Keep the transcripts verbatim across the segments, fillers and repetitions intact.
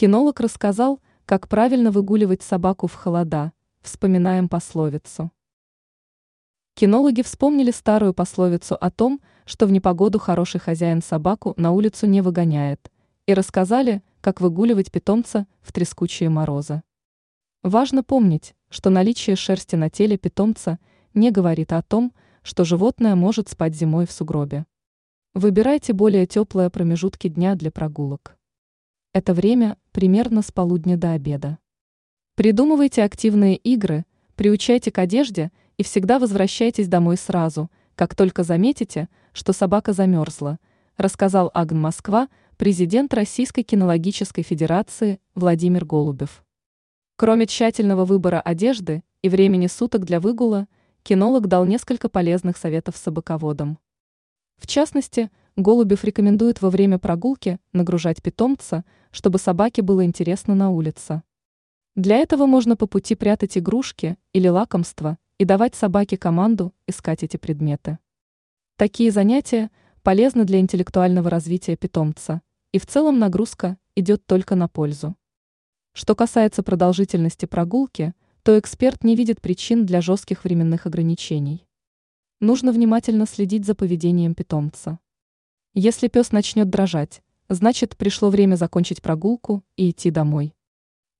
Кинолог рассказал, как правильно выгуливать собаку в холода. Вспоминаем пословицу. Кинологи вспомнили старую пословицу о том, что в непогоду хороший хозяин собаку на улицу не выгоняет, и рассказали, как выгуливать питомца в трескучие морозы. Важно помнить, что наличие шерсти на теле питомца не говорит о том, что животное может спать зимой в сугробе. Выбирайте более теплые промежутки дня для прогулок. Это время примерно с полудня до обеда. Придумывайте активные игры, приучайте к одежде и всегда возвращайтесь домой сразу, как только заметите, что собака замерзла, рассказал а гэ эн «Москва», президент Российской кинологической федерации Владимир Голубев. Кроме тщательного выбора одежды и времени суток для выгула, кинолог дал несколько полезных советов собаководам. В частности, Голубев рекомендует во время прогулки нагружать питомца, чтобы собаке было интересно на улице. Для этого можно по пути прятать игрушки или лакомства и давать собаке команду искать эти предметы. Такие занятия полезны для интеллектуального развития питомца, и в целом нагрузка идет только на пользу. Что касается продолжительности прогулки, то эксперт не видит причин для жестких временных ограничений. Нужно внимательно следить за поведением питомца. Если пес начнет дрожать, значит, пришло время закончить прогулку и идти домой.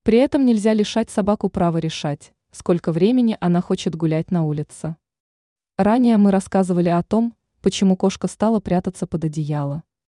При этом нельзя лишать собаку права решать, сколько времени она хочет гулять на улице. Ранее мы рассказывали о том, почему кошка стала прятаться под одеяло.